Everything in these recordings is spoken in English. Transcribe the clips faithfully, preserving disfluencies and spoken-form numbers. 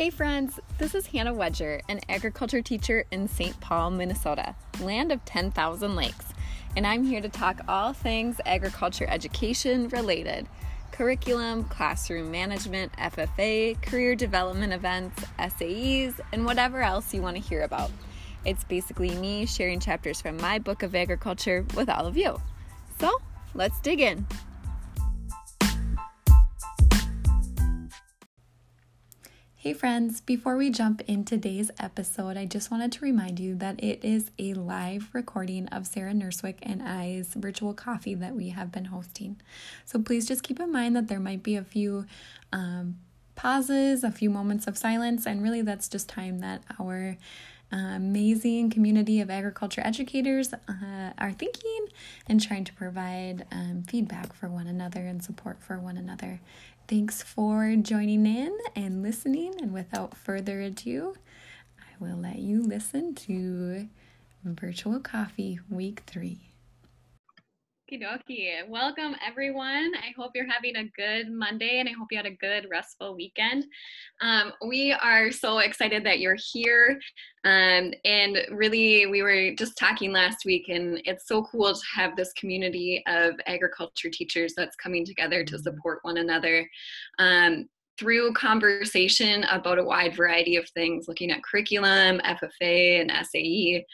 Hey friends, this is Hannah Wedger, an agriculture teacher in Saint Paul, Minnesota, land of ten thousand lakes, and I'm here to talk all things agriculture education related, curriculum, classroom management, F F A, career development events, S A Es, and whatever else you want to hear about. It's basically me sharing chapters from my book of agriculture with all of you. So let's dig in. Hey friends, before we jump in today's episode, I just wanted to remind you that it is a live recording of Sarah Nusewicz and I's virtual coffee that we have been hosting. So please just keep in mind that there might be a few um, pauses, a few moments of silence, and really that's just time that our uh, amazing community of agriculture educators uh, are thinking and trying to provide um, feedback for one another and support for one another. Thanks for joining in and listening, and without further ado, I will let you listen to Virtual Coffee Week three. Okie dokie. Welcome everyone. I hope you're having a good Monday, and I hope you had a good restful weekend. Um, we are so excited that you're here. Um, and really, we were just talking last week, and it's so cool to have this community of agriculture teachers that's coming together to support one another um, through conversation about a wide variety of things, looking at curriculum, F F A, and S A E.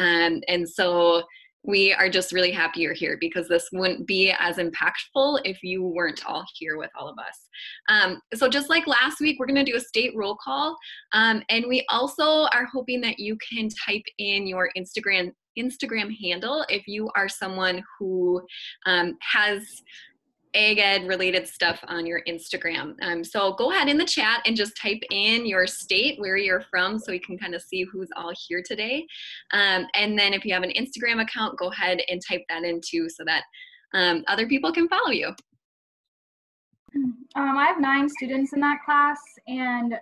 Um, and so we are just really happy you're here, because this wouldn't be as impactful if you weren't all here with all of us. Um, so just like last week, we're gonna do a state roll call. Um, and we also are hoping that you can type in your Instagram Instagram handle if you are someone who um, has ag ed related stuff on your Instagram. Um, so go ahead in the chat and just type in your state, where you're from, so we can kind of see who's all here today. Um, and then if you have an Instagram account, go ahead and type that in too, so that um, other people can follow you. Um, I have nine students in that class, and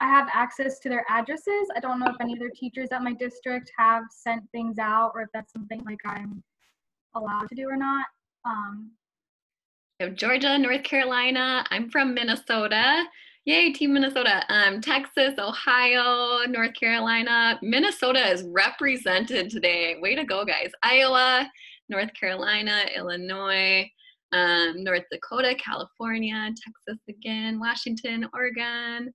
I have access to their addresses. I don't know if any of their teachers at my district have sent things out, or if that's something like I'm allowed to do or not. Um, Of Georgia, North Carolina. I'm from Minnesota. Yay, Team Minnesota. Um, Texas, Ohio, North Carolina. Minnesota is represented today. Way to go, guys. Iowa, North Carolina, Illinois, um, North Dakota, California, Texas again, Washington, Oregon.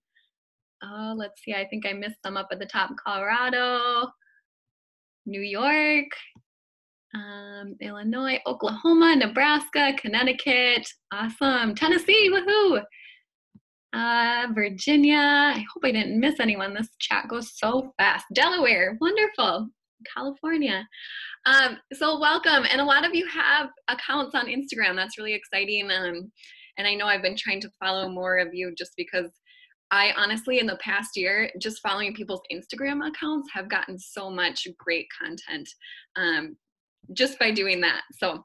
Oh, let's see. I think I missed some up at the top. Colorado, New York. Um, Illinois, Oklahoma, Nebraska, Connecticut, awesome, Tennessee, woohoo, uh, Virginia, I hope I didn't miss anyone, this chat goes so fast, Delaware, wonderful, California. Um, so welcome, and a lot of you have accounts on Instagram, that's really exciting, um, and I know I've been trying to follow more of you, just because I honestly, in the past year, just following people's Instagram accounts have gotten so much great content, um, just by doing that. So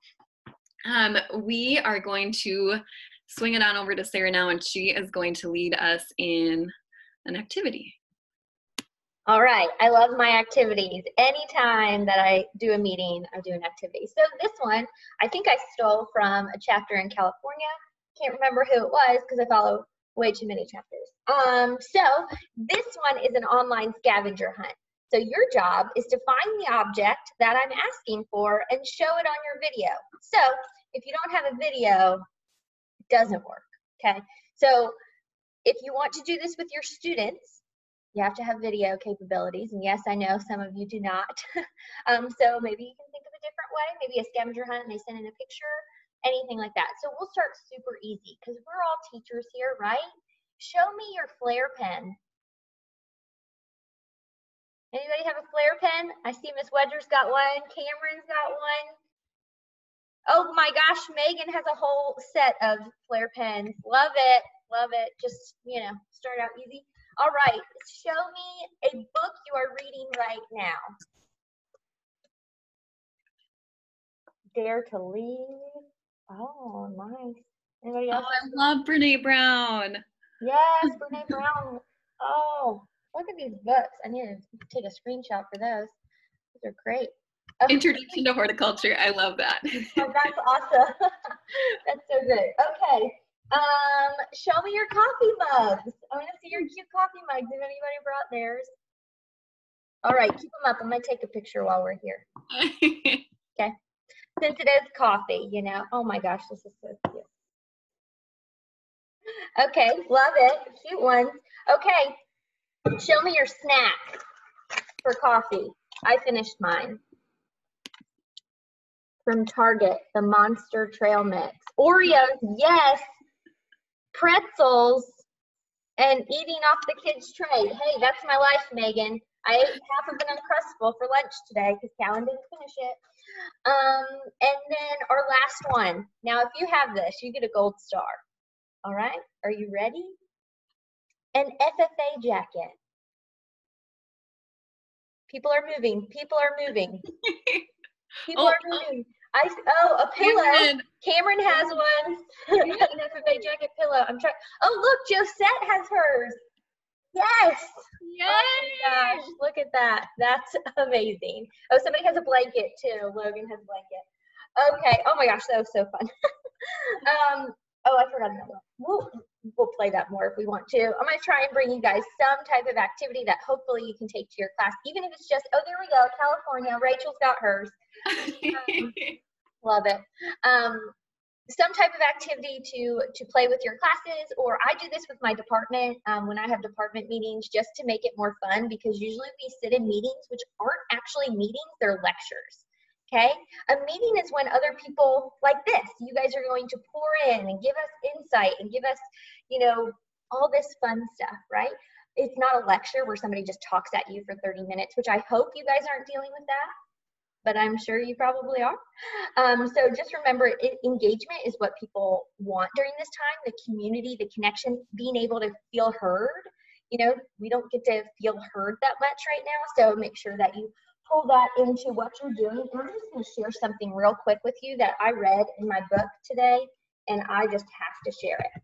um, we are going to swing it on over to Sarah now, and she is going to lead us in an activity. All right. I love my activities. Anytime that I do a meeting, I do an activity. So this one, I think I stole from a chapter in California. Can't remember who it was because I follow way too many chapters. Um, so this one is an online scavenger hunt. So your job is to find the object that I'm asking for and show it on your video. So if you don't have a video, it doesn't work, okay? So if you want to do this with your students, you have to have video capabilities. And yes, I know some of you do not. um, so maybe you can think of a different way, maybe a scavenger hunt and they send in a picture, anything like that. So we'll start super easy because we're all teachers here, right? Show me your flare pen. Anybody have a flare pen? I see Miss Wedger's got one. Cameron's got one. Oh my gosh, Megan has a whole set of flare pens. Love it, love it. Just, you know, start out easy. All right, show me a book you are reading right now. Dare to Leave. Oh, nice. Anybody else? Oh, I love Brené Brown. Yes, Brené Brown. Oh. Look at these books. I need to take a screenshot for those. These are great. Okay. Introduction to Horticulture. I love that. Oh, that's awesome. That's so good. Okay. Um, show me your coffee mugs. I want to see your cute coffee mugs if anybody brought theirs. All right, keep them up. I'm going to take a picture while we're here. Okay. Since it is coffee, you know. Oh my gosh, this is so cute. Okay, love it. Cute ones. Okay, show me your snack for coffee. I finished mine. From Target, the Monster Trail Mix. Oreos, yes. Pretzels and eating off the kids' tray. Hey, that's my life, Megan. I ate half of an Uncrustable for lunch today because Callan didn't finish it. Um, and then our last one. Now, if you have this, you get a gold star. All right? Are you ready? An F F A jacket. People are moving. People are moving. People oh, are moving. I, oh, a pillow. Cameron has one. An F F A jacket pillow. I'm trying. Oh, look, Josette has hers. Yes. Yes. Oh my gosh, look at that. That's amazing. Oh, somebody has a blanket too. Logan has a blanket. Okay. Oh my gosh, that was so fun. um, oh, I forgot another one. We'll, we'll play that more if we want to. I'm going to try and bring you guys some type of activity that hopefully you can take to your class, even if it's just, oh, there we go, California. Rachel's got hers. Um, love it. Um, some type of activity to to play with your classes, or I do this with my department um, when I have department meetings, just to make it more fun, because usually we sit in meetings which aren't actually meetings, they're lectures. Okay, a meeting is when other people like this, you guys are going to pour in and give us insight and give us, you know, all this fun stuff, right? It's not a lecture where somebody just talks at you for thirty minutes, which I hope you guys aren't dealing with that, but I'm sure you probably are. Um, so just remember, it, engagement is what people want during this time, the community, the connection, being able to feel heard. You know, we don't get to feel heard that much right now, so make sure that you pull that into what you're doing. And I'm just gonna share something real quick with you that I read in my book today, and I just have to share it.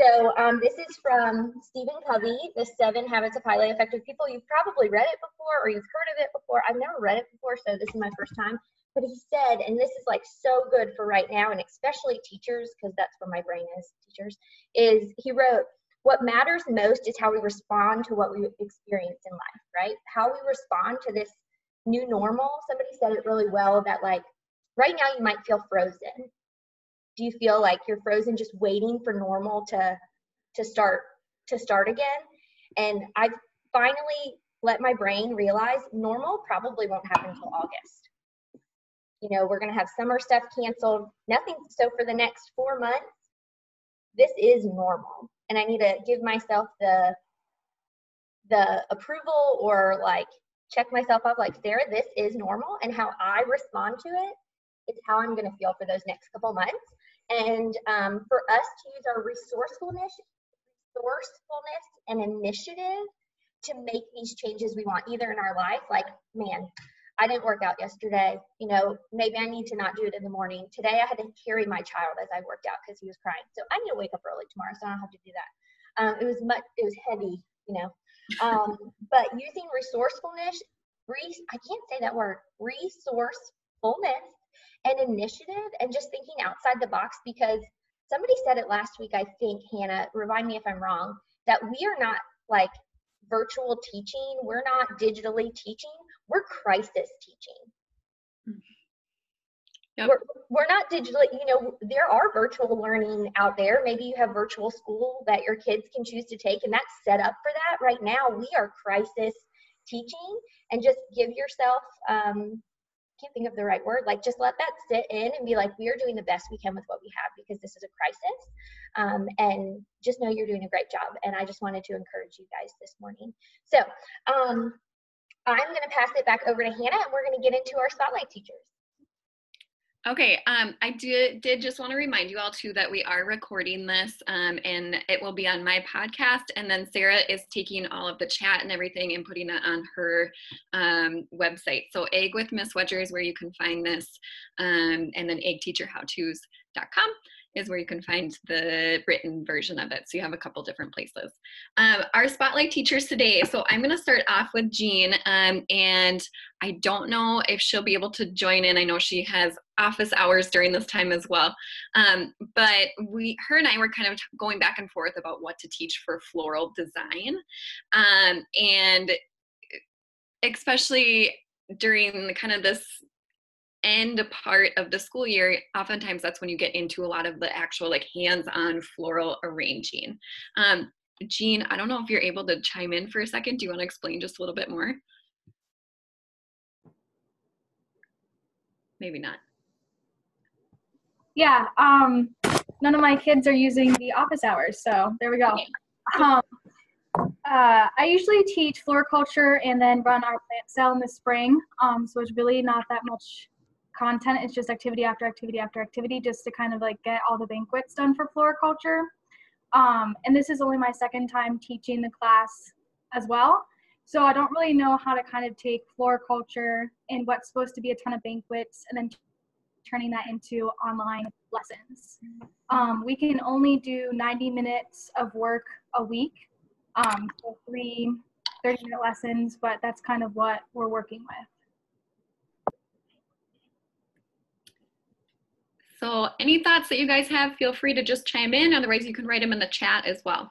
So um, this is from Stephen Covey, The Seven Habits of Highly Effective People. You've probably read it before, or you've heard of it before. I've never read it before, so this is my first time. But he said, and this is like so good for right now, and especially teachers, because that's where my brain is, teachers, is he wrote, what matters most is how we respond to what we experience in life, right? How we respond to this new normal. Somebody said it really well, that like right now you might feel frozen. Do you feel like you're frozen, just waiting for normal to to start to start again? And I've finally let my brain realize normal probably won't happen until August. You know, we're gonna have summer stuff canceled, nothing. So for the next four months, this is normal, and I need to give myself the the approval, or like check myself up, like, Sarah, this is normal, and how I respond to it is how I'm going to feel for those next couple months. And um, for us to use our resourcefulness, resourcefulness and initiative to make these changes we want, either in our life, like, man, I didn't work out yesterday. You know, maybe I need to not do it in the morning. Today I had to carry my child as I worked out because he was crying. So I need to wake up early tomorrow, so I don't have to do that. Um, it was much, it was heavy, you know. Um, but using resourcefulness, re I can't say that word, resourcefulness and initiative, and just thinking outside the box, because somebody said it last week, I think, Hannah, remind me if I'm wrong, that we are not like virtual teaching, we're not digitally teaching, we're crisis teaching. Yep. We're, we're not digitally, you know, there are virtual learning out there. Maybe you have virtual school that your kids can choose to take, and that's set up for that. Right now, we are crisis teaching, and just give yourself, um, can't think of the right word, like just let that sit in and be like, we are doing the best we can with what we have, because this is a crisis. Um, and just know you're doing a great job. And I just wanted to encourage you guys this morning. So um, I'm going to pass it back over to Hannah, and we're going to get into our spotlight teachers. Okay, um, I did, did just want to remind you all too that we are recording this, um, and it will be on my podcast, and then Sarah is taking all of the chat and everything and putting it on her um, website. So Egg with Miss Wedger is where you can find this, um, and then egg teacher how tos dot com is where you can find the written version of it. So you have a couple different places. Um, our spotlight teachers today. So I'm gonna start off with Jean, um, and I don't know if she'll be able to join in. I know she has office hours during this time as well. Um, but we, her and I were kind of t- going back and forth about what to teach for floral design. Um, and especially during the kind of this end part of the school year, oftentimes that's when you get into a lot of the actual like hands-on floral arranging. Um, Jean, I don't know if you're able to chime in for a second. Do you want to explain just a little bit more? Maybe not. Yeah, um, none of my kids are using the office hours, so there we go. Okay. Um, uh, I usually teach floriculture and then run our plant sale in the spring, um, so it's really not that much content. It's just activity after activity after activity, just to kind of like get all the banquets done for floriculture. Um, and this is only my second time teaching the class as well. So I don't really know how to kind of take floriculture and what's supposed to be a ton of banquets and then t- turning that into online lessons. Um, we can only do ninety minutes of work a week, um, so three thirty minute lessons, but that's kind of what we're working with. So any thoughts that you guys have, feel free to just chime in. Otherwise, you can write them in the chat as well.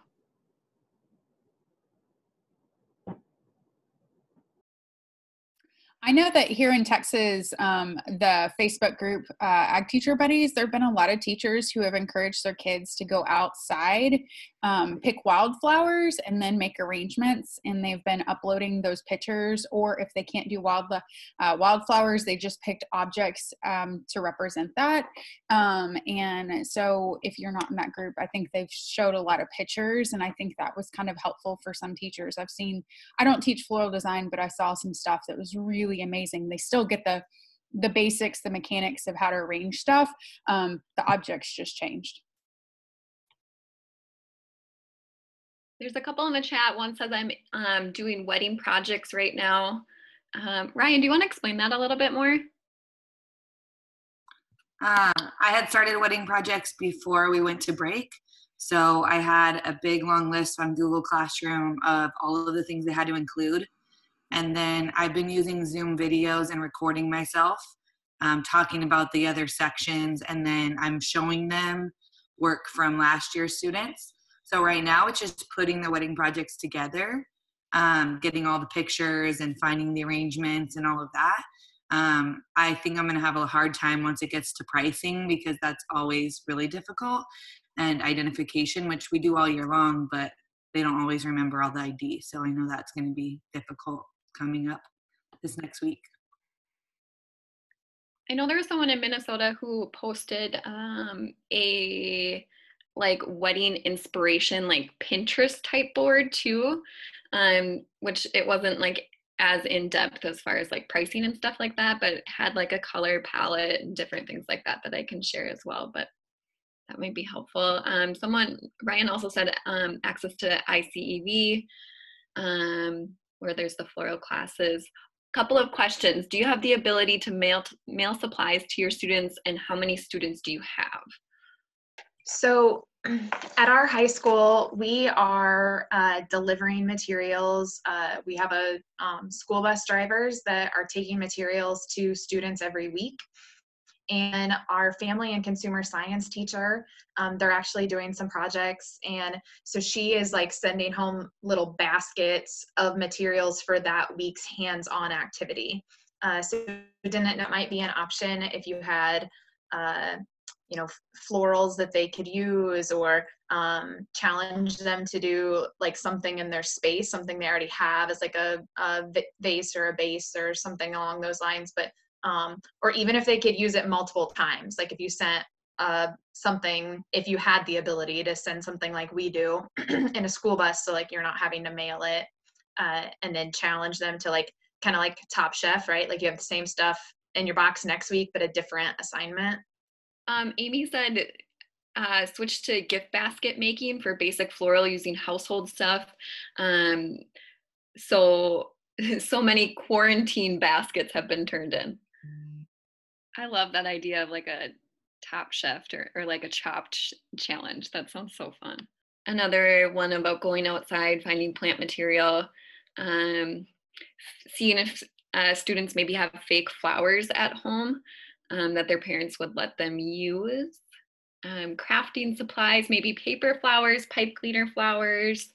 I know that here in Texas, um, the Facebook group, uh, Ag Teacher Buddies, there have been a lot of teachers who have encouraged their kids to go outside, um, pick wildflowers, and then make arrangements. And they've been uploading those pictures, or if they can't do wild, uh, wildflowers, they just picked objects um, to represent that. Um, and so if you're not in that group, I think they've showed a lot of pictures. And I think that was kind of helpful for some teachers. I've seen, I don't teach floral design, but I saw some stuff that was really amazing. They still get the the basics, the mechanics of how to arrange stuff. Um, the objects just changed. There's a couple in the chat. One says I'm um, doing wedding projects right now. Um, Ryan, do you want to explain that a little bit more? Uh, I had started wedding projects before we went to break. So I had a big long list on Google Classroom of all of the things they had to include. And then I've been using Zoom videos and recording myself, um, talking about the other sections, and then I'm showing them work from last year's students. So right now it's just putting the wedding projects together, um, getting all the pictures and finding the arrangements and all of that. Um, I think I'm gonna have a hard time once it gets to pricing, because that's always really difficult, and identification, which we do all year long, but they don't always remember all the I D. So I know that's gonna be difficult coming up this next week. I know there was someone in Minnesota who posted um, a like wedding inspiration, like Pinterest type board too, um, which it wasn't like as in depth as far as like pricing and stuff like that, but it had like a color palette and different things like that that I can share as well. But that might be helpful. Um, someone, Ryan also said um, access to I C E V. Um, where there's the floral classes. Couple of questions. Do you have the ability to mail mail supplies to your students, and how many students do you have? So at our high school, we are uh, delivering materials. Uh, we have a um, school bus drivers that are taking materials to students every week. And our family and consumer science teacher, um, they're actually doing some projects. And so she is like sending home little baskets of materials for that week's hands-on activity. Uh, so didn't that might be an option if you had, uh, you know, florals that they could use, or um, challenge them to do like something in their space, something they already have as like a, a vase or a base or something along those lines. But Um, or even if they could use it multiple times, like if you sent uh, something, if you had the ability to send something like we do in a school bus, so like you're not having to mail it, uh, and then challenge them to like, kind of like Top Chef, right? Like you have the same stuff in your box next week, but a different assignment. Um, Amy said, uh, switch to gift basket making for basic floral using household stuff. Um, so, so many quarantine baskets have been turned in. I love that idea of like a Top Chef or, or like a chopped sh- challenge. That sounds so fun. Another one about going outside, finding plant material, um, seeing if uh, students maybe have fake flowers at home. um, that their parents would let them use. Um, crafting supplies, maybe paper flowers, pipe cleaner flowers.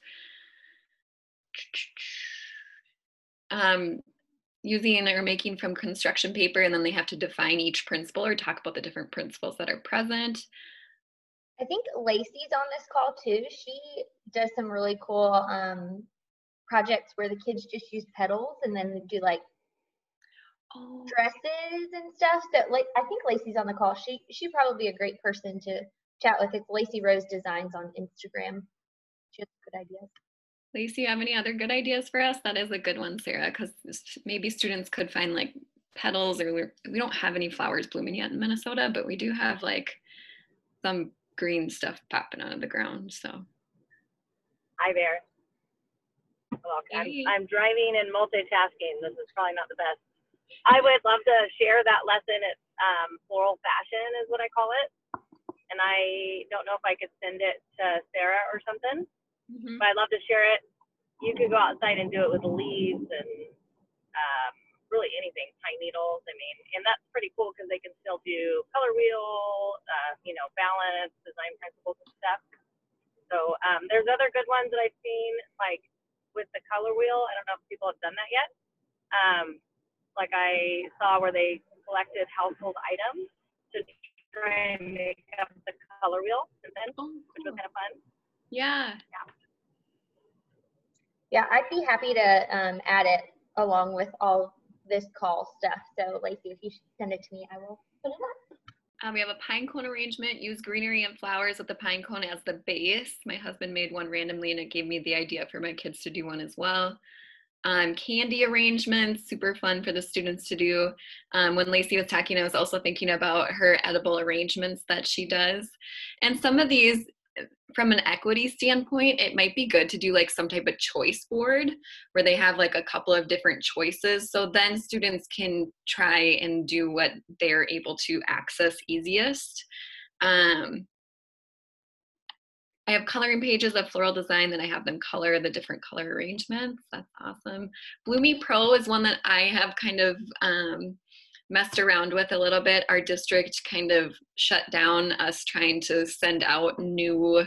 Um, using or making from construction paper, and then they have to define each principle or talk about the different principles that are present. I think Lacey's on this call too. She does some really cool um, projects where the kids just use petals and then do like oh. dresses and stuff. So like, I think Lacey's on the call. She she'd probably be a great person to chat with. It's Lacey Rose Designs on Instagram. She has good ideas. Lacey, you have any other good ideas for us? That is a good one, Sarah, because maybe students could find like petals, or we're, we don't have any flowers blooming yet in Minnesota, but we do have like some green stuff popping out of the ground. So hi there. Well, I'm, I'm driving and multitasking. This is probably not the best. I would love to share that lesson at um, Floral Fashion is what I call it. And I don't know if I could send it to Sarah or something. Mm-hmm. But I'd love to share it. You could go outside and do it with leaves and um, really anything, pine needles, I mean, and that's pretty cool because they can still do color wheel, uh, you know, balance, design principles and stuff. So um, there's other good ones that I've seen, like with the color wheel. I don't know if people have done that yet. Um, like I saw where they collected household items to try and make up the color wheel, and then, which was kind of fun. Yeah. Yeah, I'd be happy to um, add it along with all this call stuff. So, Lacey, if you send it to me, I will put it up. Um, we have a pine cone arrangement. Use greenery and flowers with the pine cone as the base. My husband made one randomly, and it gave me the idea for my kids to do one as well. Um, candy arrangements, super fun for the students to do. Um, when Lacey was talking, I was also thinking about her edible arrangements that she does. And some of these, from an equity standpoint, it might be good to do like some type of choice board where they have like a couple of different choices. So then students can try and do what they're able to access easiest. Um, I have coloring pages of floral design that I have them color the different color arrangements. That's awesome. Bloomy Pro is one that I have kind of um, messed around with a little bit. Our district kind of shut down us trying to send out new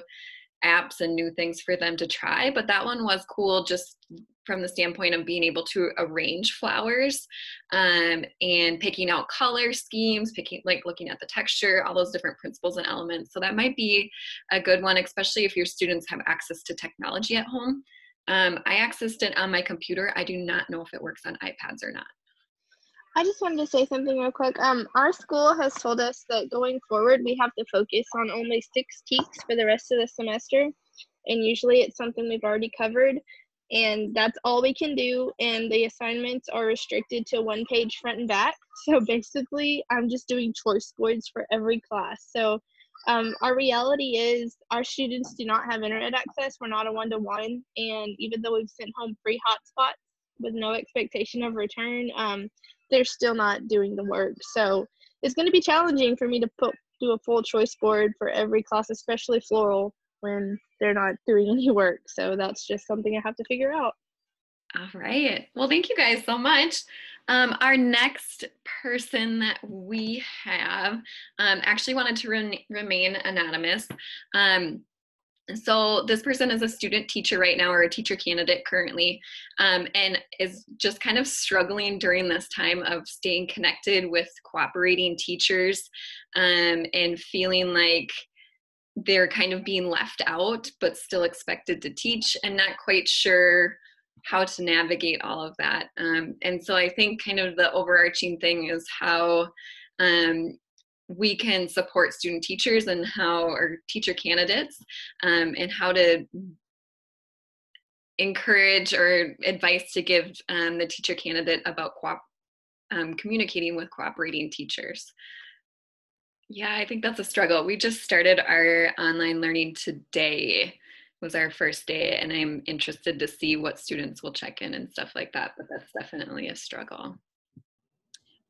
apps and new things for them to try, but that one was cool just from the standpoint of being able to arrange flowers um, and picking out color schemes, picking like looking at the texture, all those different principles and elements. So that might be a good one, especially if your students have access to technology at home. Um, I accessed it on my computer. I do not know if it works on iPads or not. I just wanted to say something real quick. Um, our school has told us that going forward, we have to focus on only six teaks for the rest of the semester. And usually it's something we've already covered. And that's all we can do. And the assignments are restricted to one page front and back. So basically, I'm just doing choice boards for every class. So um, our reality is our students do not have internet access. We're not a one-to-one. And even though we've sent home free hotspots with no expectation of return, um, they're still not doing the work. So it's going to be challenging for me to put, do a full choice board for every class, especially floral, when they're not doing any work. So that's just something I have to figure out. All right. Well, thank you guys so much. Um, our next person that we have um, actually wanted to re- remain anonymous. Um, So this person is a student teacher right now, or a teacher candidate currently, um, and is just kind of struggling during this time of staying connected with cooperating teachers um, and feeling like they're kind of being left out, but still expected to teach and not quite sure how to navigate all of that. Um, and so I think kind of the overarching thing is how um, we can support student teachers and how, or teacher candidates, um, and how to encourage or advice to give um, the teacher candidate about co- um, communicating with cooperating teachers. Yeah, I think that's a struggle. We just started our online learning today. Was our first day, and I'm interested to see what students will check in and stuff like that, but that's definitely a struggle.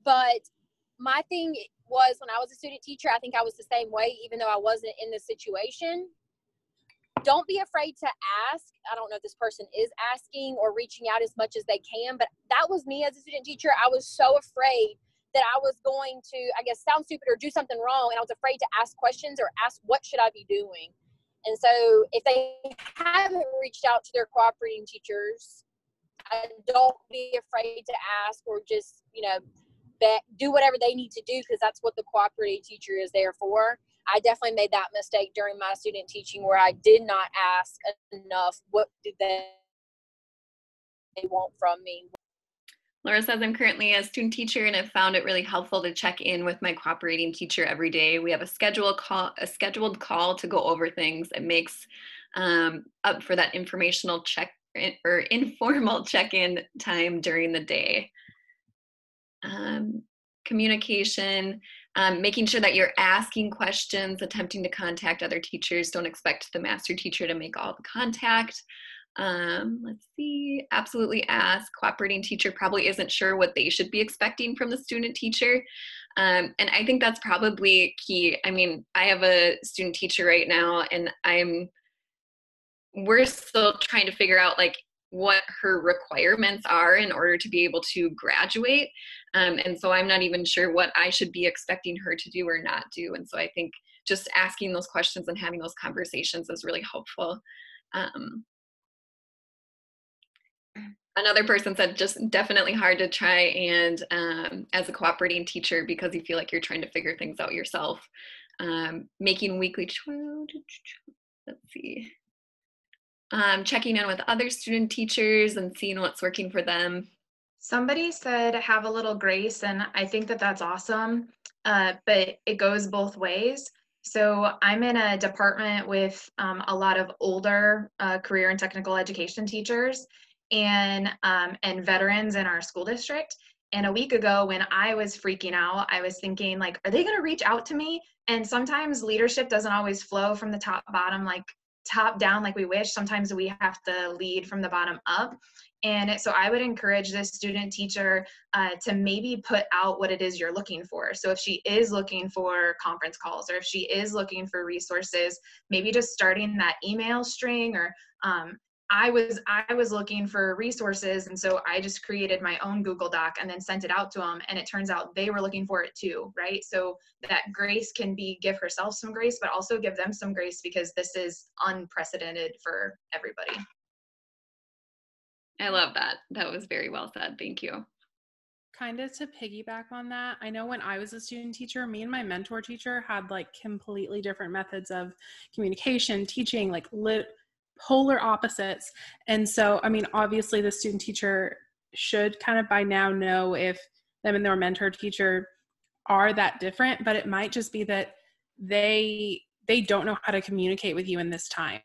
But my thing was, when I was a student teacher, I think I was the same way, even though I wasn't in the situation. Don't be afraid to ask. I don't know if this person is asking or reaching out as much as they can, but that was me as a student teacher. I was so afraid that I was going to, I guess, sound stupid or do something wrong. And I was afraid to ask questions or ask, what should I be doing? And so if they haven't reached out to their cooperating teachers, I don't be afraid to ask, or just, you know, bet, do whatever they need to do, because that's what the cooperating teacher is there for. I definitely made that mistake during my student teaching, where I did not ask enough, what did they want from me? Laura says, I'm currently a student teacher and I've found it really helpful to check in with my cooperating teacher every day. We have a scheduled call, a scheduled call to go over things. It makes um, up for that informational check or informal check-in time during the day. Um, communication, um, making sure that you're asking questions, attempting to contact other teachers. Don't expect the master teacher to make all the contact. Um, let's see, absolutely ask. Cooperating teacher probably isn't sure what they should be expecting from the student teacher. Um, and I think that's probably key. I mean, I have a student teacher right now, and I'm, we're still trying to figure out like what her requirements are in order to be able to graduate. Um, and so I'm not even sure what I should be expecting her to do or not do. And so I think just asking those questions and having those conversations is really helpful. Um, Another person said, just definitely hard to try and um, as a cooperating teacher, because you feel like you're trying to figure things out yourself. Um, making weekly, cho let's see, um, checking in with other student teachers and seeing what's working for them. Somebody said, have a little grace, and I think that that's awesome, uh, but it goes both ways. So I'm in a department with um, a lot of older uh, career and technical education teachers, and um, and veterans in our school district. And a week ago, when I was freaking out, I was thinking, like, are they gonna reach out to me? And sometimes leadership doesn't always flow from the top bottom, like top down like we wish. Sometimes we have to lead from the bottom up. And so I would encourage this student teacher uh, to maybe put out what it is you're looking for. So if she is looking for conference calls, or if she is looking for resources, maybe just starting that email string, or um, I was I was looking for resources, and so I just created my own Google Doc and then sent it out to them, and it turns out they were looking for it too, right? So that grace can be, give herself some grace, but also give them some grace, because this is unprecedented for everybody. I love that. That was very well said. Thank you. Kind of to piggyback on that, I know when I was a student teacher, me and my mentor teacher had like completely different methods of communication, teaching, like lit. polar opposites. And so, I mean, obviously the student teacher should kind of by now know if them and their mentor teacher are that different, but it might just be that they, they don't know how to communicate with you in this time.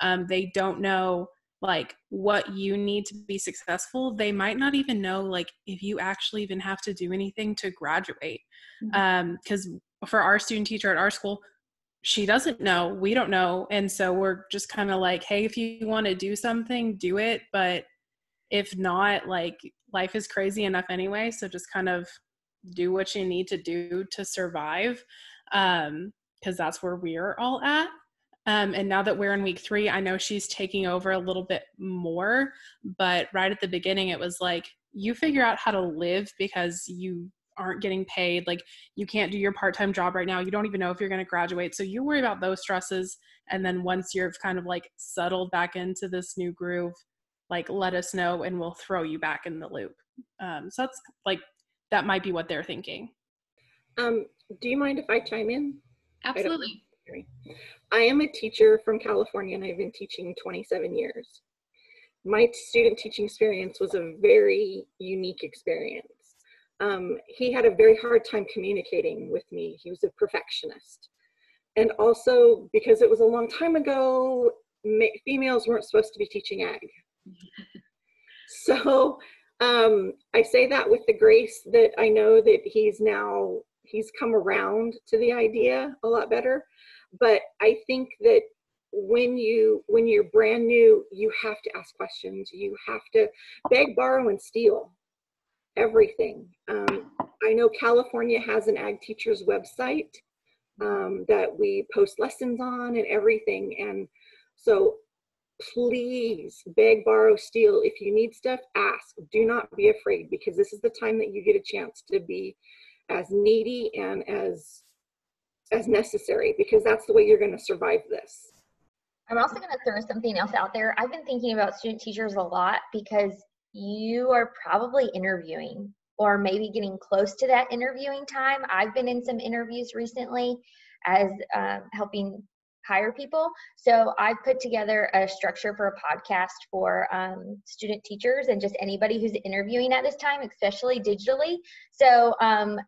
Um, they don't know like what you need to be successful. They might not even know like if you actually even have to do anything to graduate. Mm-hmm. Um, 'cause for our student teacher at our school, she doesn't know, we don't know. And so we're just kind of like, hey, if you want to do something, do it. But if not, like life is crazy enough anyway. So just kind of do what you need to do to survive. Um, 'cause that's where we're all at. Um, and now that we're in week three, I know she's taking over a little bit more, but right at the beginning, it was like, you figure out how to live because you aren't getting paid, like you can't do your part-time job right now, you don't even know if you're going to graduate, so you worry about those stresses, and then once you're kind of like settled back into this new groove, like let us know and we'll throw you back in the loop. Um, so that's like, that might be what they're thinking. Um, do you mind if I chime in? Absolutely. I, I am a teacher from California, and I've been teaching twenty-seven years. My student teaching experience was a very unique experience. Um, he had a very hard time communicating with me. He was a perfectionist. And also, because it was a long time ago, females weren't supposed to be teaching ag. So um, I say that with the grace that I know that he's now, he's come around to the idea a lot better. But I think that when you, when you're brand new, you have to ask questions. You have to beg, borrow, and steal. Everything. Um, I know California has an ag teacher's website um, that we post lessons on and everything. And so please beg, borrow, steal. If you need stuff, ask. Do not be afraid, because this is the time that you get a chance to be as needy and as as necessary, because that's the way you're going to survive this. I'm also going to throw something else out there. I've been thinking about student teachers a lot, because you are probably interviewing or maybe getting close to that interviewing time. I've been in some interviews recently as um, helping hire people. So I put together a structure for a podcast for um, student teachers and just anybody who's interviewing at this time, especially digitally. So um,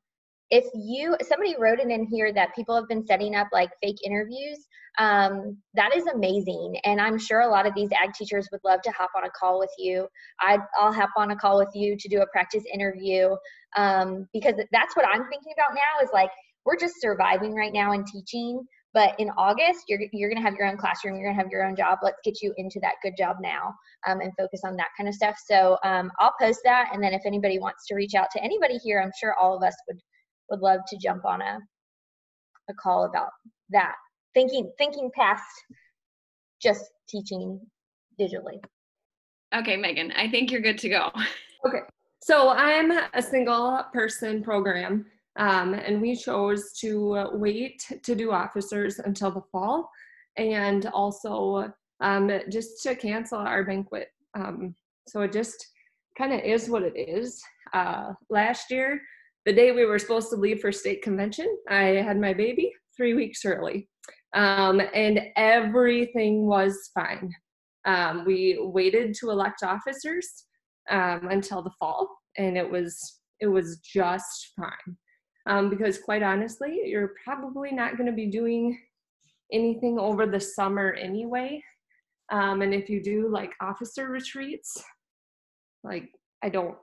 if you, somebody wrote it in here that people have been setting up like fake interviews. Um, that is amazing. And I'm sure a lot of these ag teachers would love to hop on a call with you. I, I'll hop on a call with you to do a practice interview, um, because that's what I'm thinking about now is like, we're just surviving right now and teaching. But in August, you're, you're going to have your own classroom. You're going to have your own job. Let's get you into that good job now um, and focus on that kind of stuff. So um, I'll post that. And then if anybody wants to reach out to anybody here, I'm sure all of us would, would love to jump on a, a call about that. Thinking, thinking past just teaching digitally. Okay, Megan, I think you're good to go. Okay. So I'm a single person program. Um, and we chose to wait to do officers until the fall, and also um, just to cancel our banquet. Um, so it just kind of is what it is. Uh, last year, the day we were supposed to leave for state convention, I had my baby three weeks early, um, and everything was fine. Um, we waited to elect officers um, until the fall, and it was it was just fine. Um, because quite honestly, you're probably not going to be doing anything over the summer anyway. Um, and if you do like officer retreats, like I don't,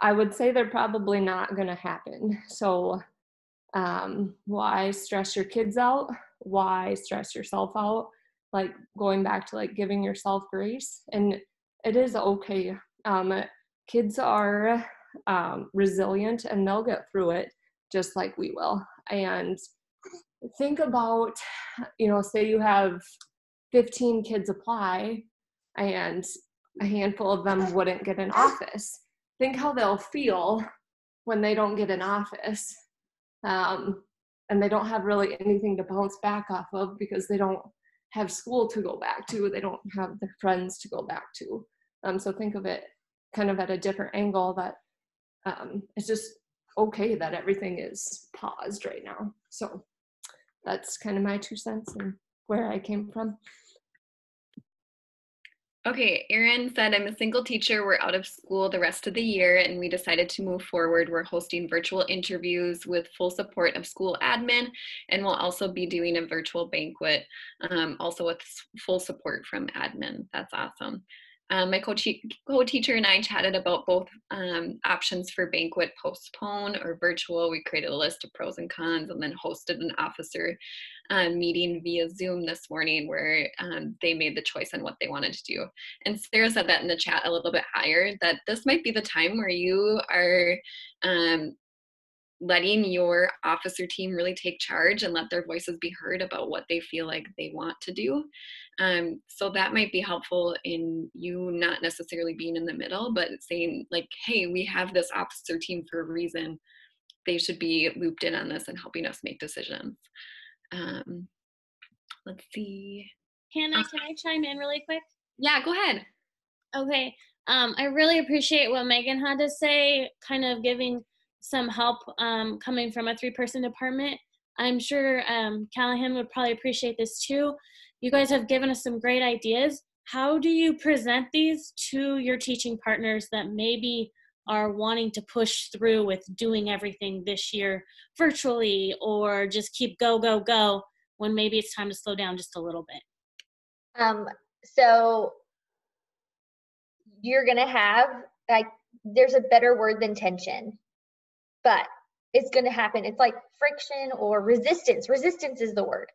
I would say they're probably not going to happen. So um, why stress your kids out? Why stress yourself out? Like going back to like giving yourself grace. And it is okay. Um, kids are um, resilient, and they'll get through it, just like we will. And think about, you know, say you have fifteen kids apply and a handful of them wouldn't get an office. Think how they'll feel when they don't get an office. Um, and they don't have really anything to bounce back off of, because they don't have school to go back to. They don't have their friends to go back to. Um, so think of it kind of at a different angle, that um, it's just okay that everything is paused right now. So that's kind of my two cents and where I came from. Okay, Erin said, I'm a single teacher. We're out of school the rest of the year, and we decided to move forward. We're hosting virtual interviews with full support of school admin, and we'll also be doing a virtual banquet, um, also with full support from admin. That's awesome. Um, my co-teacher and I chatted about both um, options for banquet, postpone or virtual. We created a list of pros and cons, and then hosted an officer um, meeting via Zoom this morning, where um, they made the choice on what they wanted to do. And Sarah said that in the chat a little bit higher, that this might be the time where you are um, letting your officer team really take charge and let their voices be heard about what they feel like they want to do. Um, so that might be helpful in you not necessarily being in the middle, but saying like, hey, we have this officer team for a reason. They should be looped in on this and helping us make decisions. Um, let's see. Hannah, uh, can I chime in really quick? Yeah, go ahead. Okay. Um, I really appreciate what Megan had to say, kind of giving some help um, coming from a three-person department. I'm sure um, Callahan would probably appreciate this too. You guys have given us some great ideas. How do you present these to your teaching partners that maybe are wanting to push through with doing everything this year virtually, or just keep go, go, go, when maybe it's time to slow down just a little bit? Um, so you're gonna have, like, there's a better word than tension, but it's going to happen. It's like friction or resistance. Resistance is the word.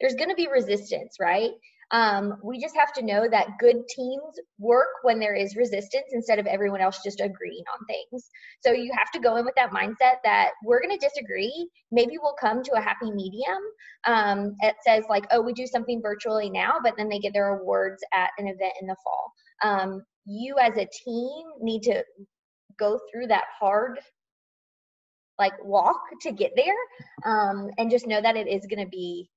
There's going to be resistance, right? Um, we just have to know that good teams work when there is resistance instead of everyone else just agreeing on things. So you have to go in with that mindset that we're going to disagree. Maybe we'll come to a happy medium. Um, it says like, oh, we do something virtually now, but then they get their awards at an event in the fall. Um, you as a team need to go through that hard like walk to get there, um, and just know that it is going to be,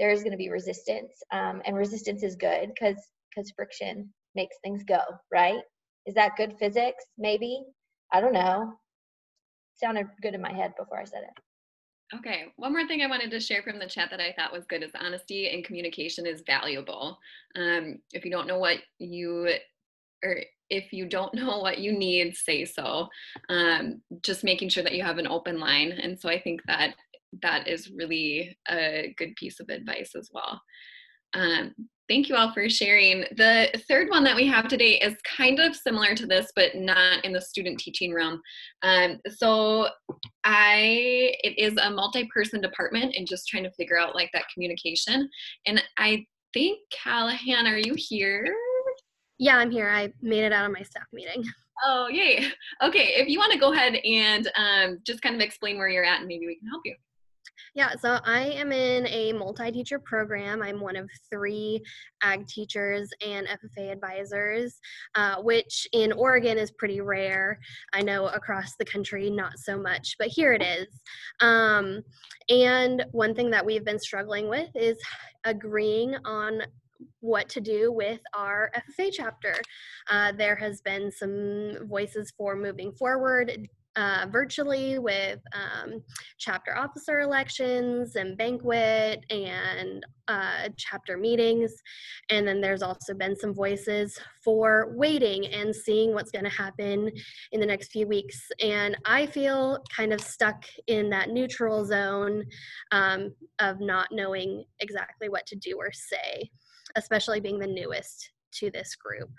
there is going to be resistance, um, and resistance is good because because friction makes things go, right? Is that good physics? Maybe. I don't know. Sounded good in my head before I said it. Okay. One more thing I wanted to share from the chat that I thought was good is honesty and communication is valuable. Um, if you don't know what you, or if you don't know what you need, say so. Um, just making sure that you have an open line. And so I think that that is really a good piece of advice as well. Um, thank you all for sharing. The third one that we have today is kind of similar to this, but not in the student teaching realm. Um, so I, it is a multi-person department and just trying to figure out like that communication. And I think Callahan, are you here? Yeah, I'm here. I made it out of my staff meeting. Oh, yay. Okay. If you want to go ahead and um, just kind of explain where you're at and maybe we can help you. Yeah, so I am in a multi-teacher program. I'm one of three ag teachers and F F A advisors, uh, which in Oregon is pretty rare. I know across the country, not so much, but here it is. Um, and one thing that we've been struggling with is agreeing on what to do with our F F A chapter. Uh, there has been some voices for moving forward Uh, virtually with um, chapter officer elections and banquet and uh, chapter meetings. And then there's also been some voices for waiting and seeing what's going to happen in the next few weeks. And I feel kind of stuck in that neutral zone um, of not knowing exactly what to do or say, especially being the newest to this group.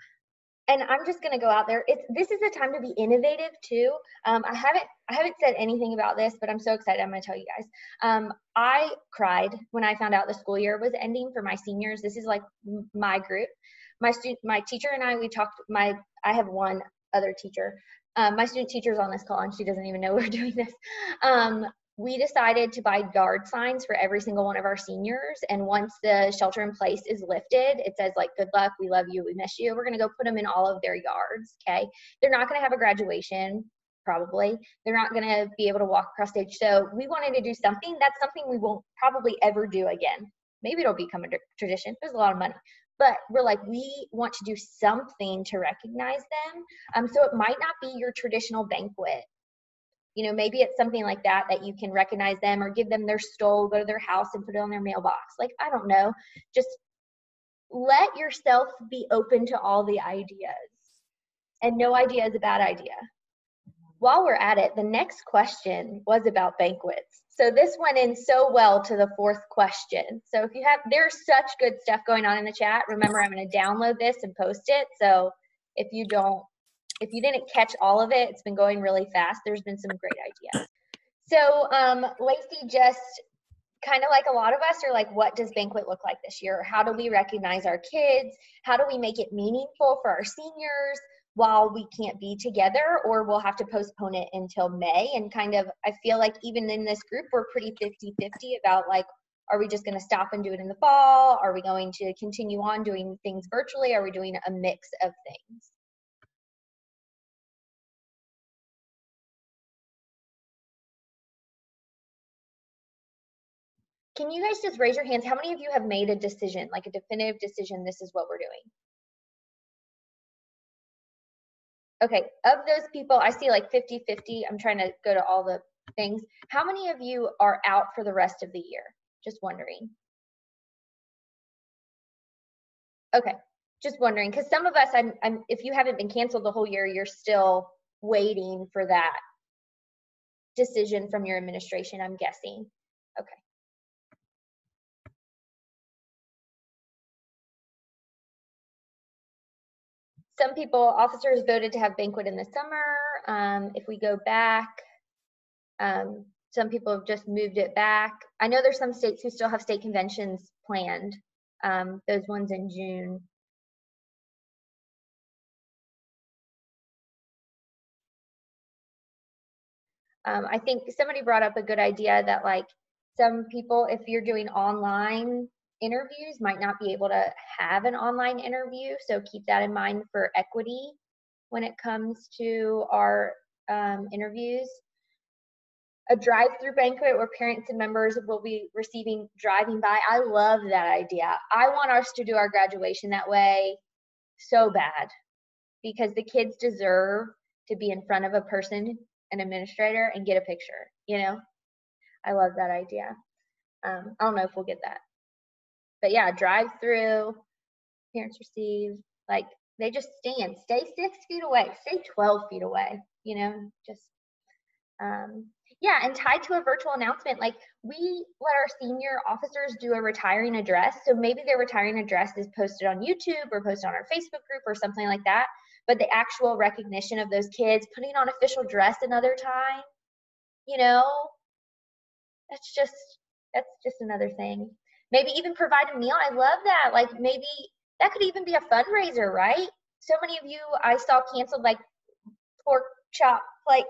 And I'm just going to go out there. It's, this is a time to be innovative too. Um, I haven't I haven't said anything about this, but I'm so excited. I'm going to tell you guys. Um, I cried when I found out the school year was ending for my seniors. This is like my group. My student, my teacher and I, we talked. My I have one other teacher. Um, my student teacher is on this call, and she doesn't even know we're doing this. Um, We decided to buy yard signs for every single one of our seniors. And once the shelter in place is lifted, it says like, good luck, we love you, we miss you. We're gonna go put them in all of their yards, okay? They're not gonna have a graduation, probably. They're not gonna be able to walk across stage. So we wanted to do something. That's something we won't probably ever do again. Maybe it'll become a tradition. It was a lot of money. But we're like, we want to do something to recognize them. Um, so it might not be your traditional banquet. You know, maybe it's something like that, that you can recognize them or give them their stole, go to their house and put it on their mailbox. Like, I don't know, just let yourself be open to all the ideas, and no idea is a bad idea. While we're at it, the next question was about banquets. So this went in so well to the fourth question. So if you have, there's such good stuff going on in the chat. Remember, I'm going to download this and post it. So if you don't, if you didn't catch all of it, it's been going really fast. There's been some great ideas. So um, Lacey, just kind of like a lot of us are like, what does banquet look like this year? How do we recognize our kids? How do we make it meaningful for our seniors while we can't be together, or we'll have to postpone it until May? And kind of, I feel like even in this group, we're pretty fifty fifty about like, are we just going to stop and do it in the fall? Are we going to continue on doing things virtually? Are we doing a mix of things? Can you guys just raise your hands? How many of you have made a decision, like a definitive decision, this is what we're doing? Okay, of those people, I see like fifty fifty. I'm trying to go to all the things. How many of you are out for the rest of the year? Just wondering. Okay, just wondering, because some of us, I'm, I'm, if you haven't been canceled the whole year, you're still waiting for that decision from your administration, I'm guessing. Okay. Some people, officers voted to have banquet in the summer. Um, if we go back, um, some people have just moved it back. I know there's some states who still have state conventions planned um, those ones in June. Um, I think somebody brought up a good idea that, like, some people, if you're doing online interviews, might not be able to have an online interview. So keep that in mind for equity when it comes to our um, interviews. A drive-through banquet where parents and members will be receiving driving by. I love that idea. I want us to do our graduation that way so bad, because the kids deserve to be in front of a person, an administrator, and get a picture, you know? I love that idea. Um, I don't know if we'll get that. But yeah, drive-through, parents receive, like, they just stand. Stay six feet away. Stay twelve feet away, you know? Just, um, yeah, and tied to a virtual announcement, like, we let our senior officers do a retiring address. So maybe their retiring address is posted on YouTube or posted on our Facebook group or something like that. But the actual recognition of those kids, putting on official dress another time, you know, that's just, that's just another thing. Maybe even provide a meal. I love that. Like, maybe that could even be a fundraiser, right? So many of you I saw canceled, like, pork chop, like,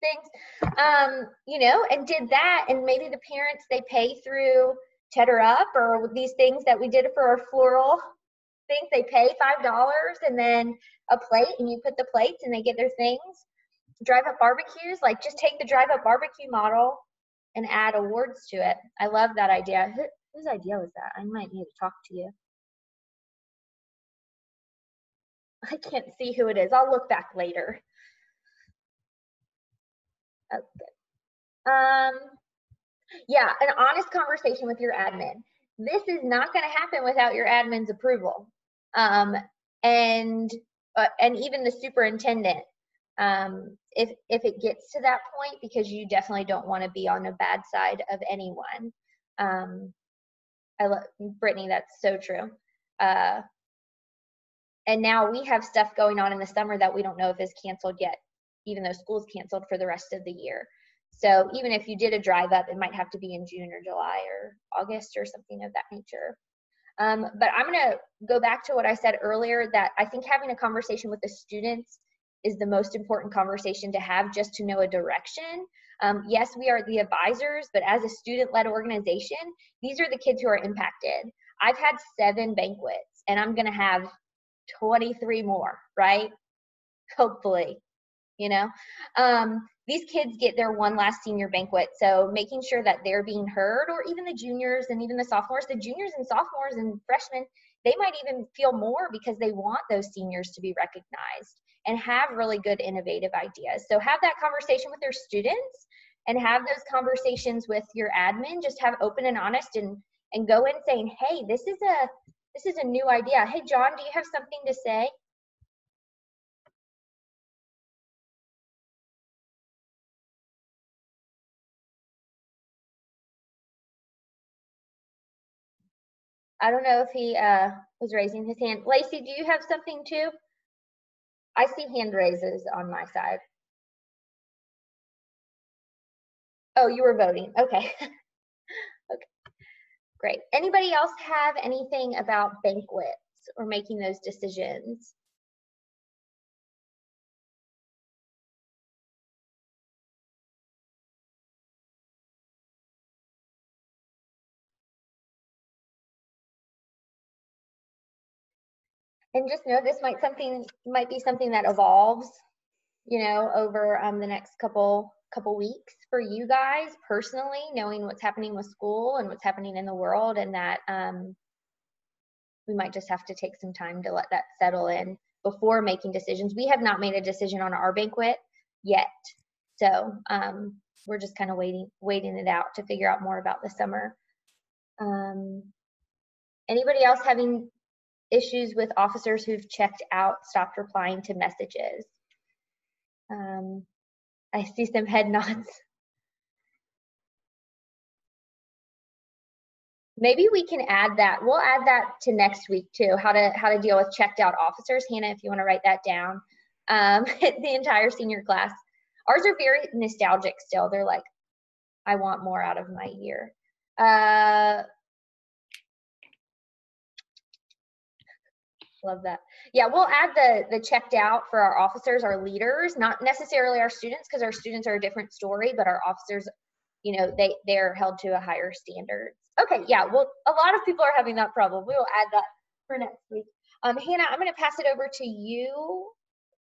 things, um, you know, and did that. And maybe the parents, they pay through Cheddar Up or these things that we did for our floral things. They pay five dollars and then a plate, and you put the plates and they get their things. Drive up barbecues, like, just take the drive up barbecue model and add awards to it. I love that idea. Who, whose idea was that? I might need to talk to you. I can't see who it is. I'll look back later. Oh, good. Um, yeah, an honest conversation with your admin. This is not going to happen without your admin's approval, um, and uh, and even the superintendent, um, if if it gets to that point, because you definitely don't want to be on the bad side of anyone. Um, I love Brittany. That's so true. Uh, and now we have stuff going on in the summer that we don't know if is canceled yet, even though school's canceled for the rest of the year. So even if you did a drive up, it might have to be in June or July or August or something of that nature. Um, but I'm gonna go back to what I said earlier, that I think having a conversation with the students is the most important conversation to have, just to know a direction. Um, yes, we are the advisors, but as a student-led organization, these are the kids who are impacted. I've had seven banquets and I'm gonna have twenty-three more, right? Hopefully. You know, um, these kids get their one last senior banquet. So making sure that they're being heard, or even the juniors and even the sophomores, the juniors and sophomores and freshmen, they might even feel more because they want those seniors to be recognized and have really good innovative ideas. So have that conversation with your students and have those conversations with your admin. Just have open and honest, and, and go in saying, hey, this is a, this is a new idea. Hey, John, do you have something to say? I don't know if he uh, was raising his hand. Lacey, do you have something too? I see hand raises on my side. Oh, you were voting. Okay. Okay. Great. Anybody else have anything about banquets or making those decisions? And just know this might something might be something that evolves, you know, over um, the next couple couple weeks for you guys personally, knowing what's happening with school and what's happening in the world, and that um, we might just have to take some time to let that settle in before making decisions. We have not made a decision on our banquet yet, so um, we're just kind of waiting waiting it out to figure out more about the summer. Um, anybody else having issues with officers who've checked out, stopped replying to messages? Um, I see some head nods. Maybe we can add that. We'll add that to next week too, how to, how to deal with checked out officers. Hannah, if you want to write that down. Um, the entire senior class. Ours are very nostalgic still. They're like, I want more out of my year. Uh, Love that. Yeah, we'll add the the checked out for our officers, our leaders, not necessarily our students, because our students are a different story, but our officers, you know, they they're held to a higher standard. Okay, yeah, well, a lot of people are having that problem. We will add that for next week. Um, Hannah, I'm going to pass it over to you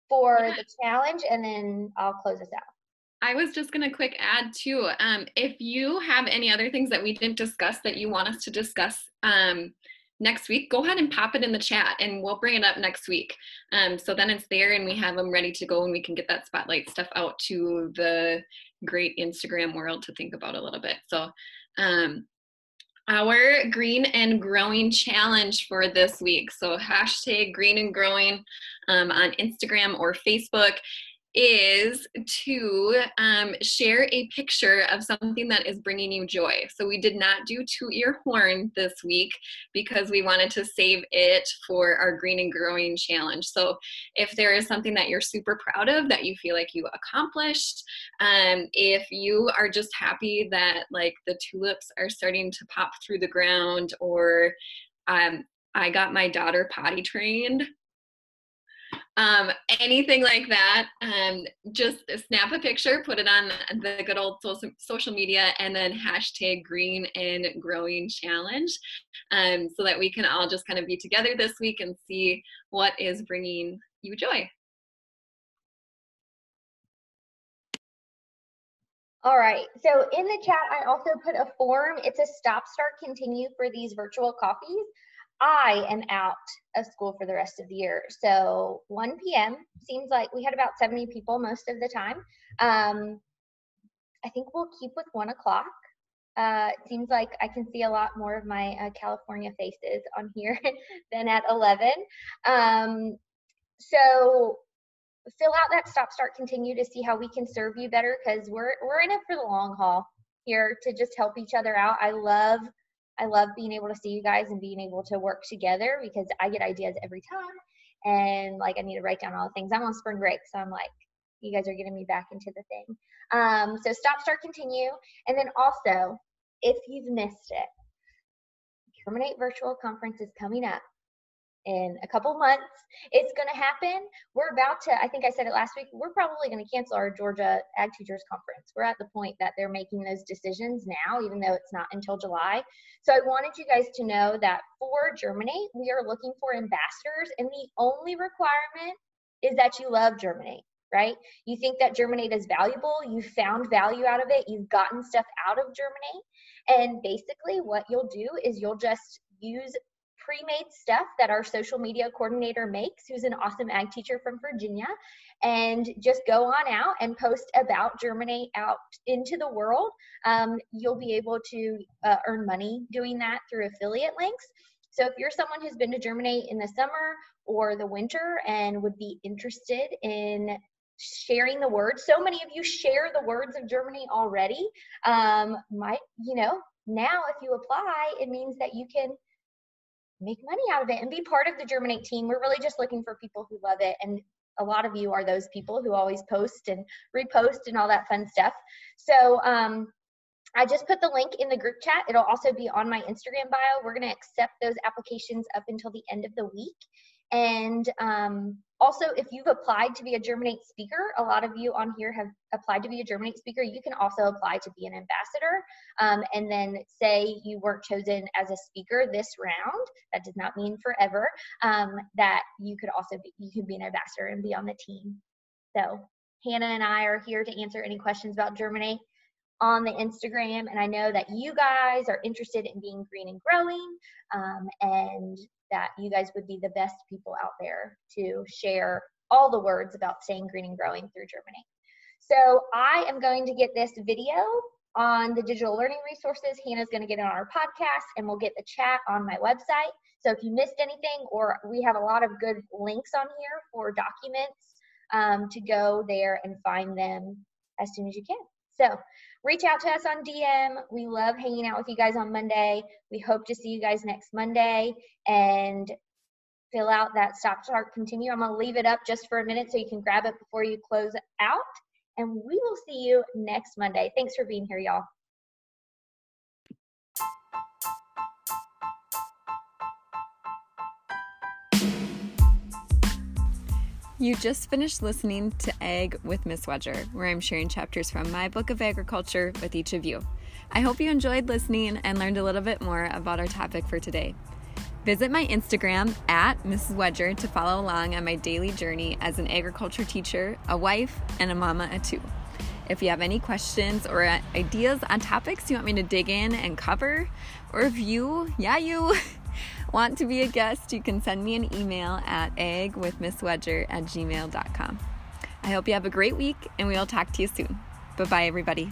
for yeah. the challenge, and then I'll close this out. I was just going to quick add too, um, if you have any other things that we didn't discuss that you want us to discuss um, next week, go ahead and pop it in the chat and we'll bring it up next week. Um, so then it's there and we have them ready to go and we can get that spotlight stuff out to the great Instagram world to think about a little bit. So um, our green and growing challenge for this week. So hashtag green and growing um, on Instagram or Facebook is to um, share a picture of something that is bringing you joy. So we did not do toot your horn this week because we wanted to save it for our green and growing challenge. So if there is something that you're super proud of that you feel like you accomplished, um, if you are just happy that like the tulips are starting to pop through the ground, or um, I got my daughter potty trained, Um, anything like that, um, just snap a picture, put it on the good old social media, and then hashtag green and growing challenge, um, so that we can all just kind of be together this week and see what is bringing you joy. All right, so in the chat, I also put a form. It's a stop, start, continue for these virtual coffees. I am out of school for the rest of the year. So one P M seems like we had about seventy people most of the time. Um, I think we'll keep with one o'clock. Uh, it seems like I can see a lot more of my uh, California faces on here than at eleven. Um, so fill out that stop, start, continue to see how we can serve you better, because we're, we're in it for the long haul here to just help each other out. I love I love being able to see you guys and being able to work together, because I get ideas every time, and like I need to write down all the things. I'm on spring break, so I'm like, you guys are getting me back into the thing. Um, so stop, start, continue. And then also, if you've missed it, Germinate Virtual Conference is coming up in a couple months. It's going to happen. We're about to, I think I said it last week, we're probably going to cancel our Georgia Ag Teachers Conference. We're at the point that they're making those decisions now, even though it's not until July. So I wanted you guys to know that for Germinate, we are looking for ambassadors, and the only requirement is that you love Germinate, right? You think that Germinate is valuable, you found value out of it, you've gotten stuff out of Germinate, and basically what you'll do is you'll just use pre-made stuff that our social media coordinator makes, who's an awesome ag teacher from Virginia, and just go on out and post about Germinate out into the world. Um, you'll be able to uh, earn money doing that through affiliate links. So if you're someone who's been to Germinate in the summer or the winter and would be interested in sharing the word, so many of you share the words of Germinate already, um, might, you know, now if you apply, it means that you can make money out of it and be part of the Germinate team. We're really just looking for people who love it, and a lot of you are those people who always post and repost and all that fun stuff. So um, I just put the link in the group chat. It'll also be on my Instagram bio. We're going to accept those applications up until the end of the week. And um, also, if you've applied to be a Germinate speaker, a lot of you on here have applied to be a Germinate speaker, you can also apply to be an ambassador. Um, and then say you weren't chosen as a speaker this round, that does not mean forever, um, that you could also be, you could be an ambassador and be on the team. So Hannah and I are here to answer any questions about Germinate on the Instagram. And I know that you guys are interested in being green and growing, um, and that you guys would be the best people out there to share all the words about staying green and growing through Germinate. So I am going to get this video on the digital learning resources. Hannah's gonna get it on our podcast, and we'll get the chat on my website. So if you missed anything, or we have a lot of good links on here for documents, um, to go there and find them as soon as you can. So reach out to us on D M. We love hanging out with you guys on Monday. We hope to see you guys next Monday, and fill out that stop, start, continue. I'm going to leave it up just for a minute so you can grab it before you close out, and we will see you next Monday. Thanks for being here, y'all. You just finished listening to Ag with Miss Wedger, where I'm sharing chapters from my book of agriculture with each of you. I hope you enjoyed listening and learned a little bit more about our topic for today. Visit my Instagram at Missus Wedger to follow along on my daily journey as an agriculture teacher, a wife, and a mama at two. If you have any questions or ideas on topics you want me to dig in and cover, or if you, yeah you, want to be a guest, you can send me an email at eggwithmisswedger at gmail dot com. I hope you have a great week, and we will talk to you soon. Bye-bye, everybody.